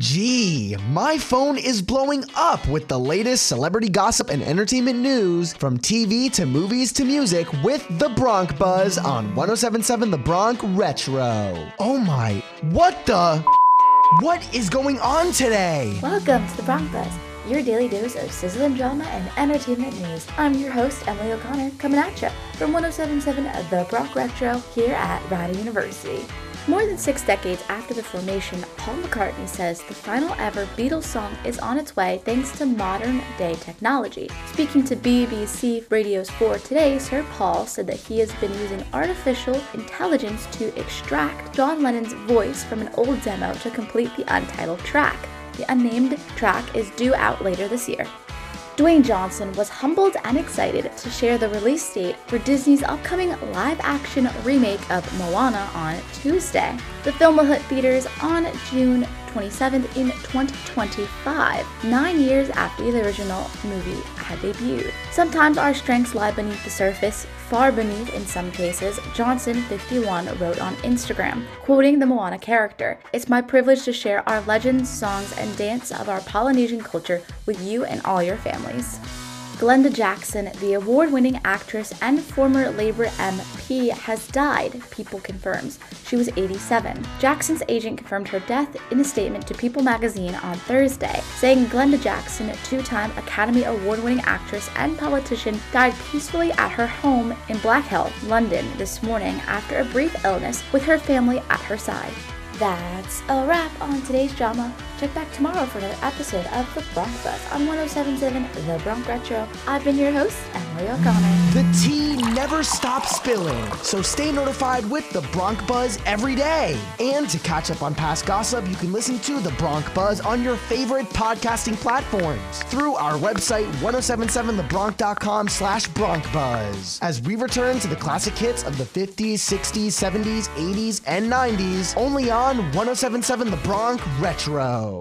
Gee, my phone is blowing up with the latest celebrity gossip and entertainment news, from TV to movies to music, with The Bronc Buzz on 107.7 The Bronc Retro. Oh my, what the? What is going on today? Welcome to The Bronc Buzz, your daily dose of sizzling drama and entertainment news. I'm your host, Emily O'Connor, coming at you from 107.7 The Bronc Retro here at Rider University. More than 6 decades after the formation, Paul McCartney says the final ever Beatles song is on its way thanks to modern-day technology. Speaking to BBC Radio 4 today, Sir Paul said that he has been using artificial intelligence to extract John Lennon's voice from an old demo to complete the untitled track. The unnamed track is due out later this year. Dwayne Johnson was humbled and excited to share the release date for Disney's upcoming live-action remake of Moana on Tuesday. The film will hit theaters on June 27th in 2025, 9 years after the original movie had debuted. Sometimes our strengths lie beneath the surface, far beneath in some cases, Johnson, 51, wrote on Instagram, quoting the Moana character, "It's my privilege to share our legends, songs, and dance of our Polynesian culture with you and all your families." Glenda Jackson, the award-winning actress and former Labour MP, has died, People confirms. She was 87. Jackson's agent confirmed her death in a statement to People magazine on Thursday, saying Glenda Jackson, two-time Academy Award-winning actress and politician, died peacefully at her home in Blackheath, London, this morning after a brief illness with her family at her side. That's a wrap on today's drama. Check back tomorrow for another episode of The Bronc Buzz on 107.7 The Bronc Retro. I've been your host, Emily O'Connor. The tea never stops spilling, so stay notified with The Bronc Buzz every day. And to catch up on past gossip, you can listen to The Bronc Buzz on your favorite podcasting platforms through our website, 1077thebronc.com/BroncBuzz. As we return to the classic hits of the 50s, 60s, 70s, 80s, and 90s, only on 107.7 The Bronc Retro.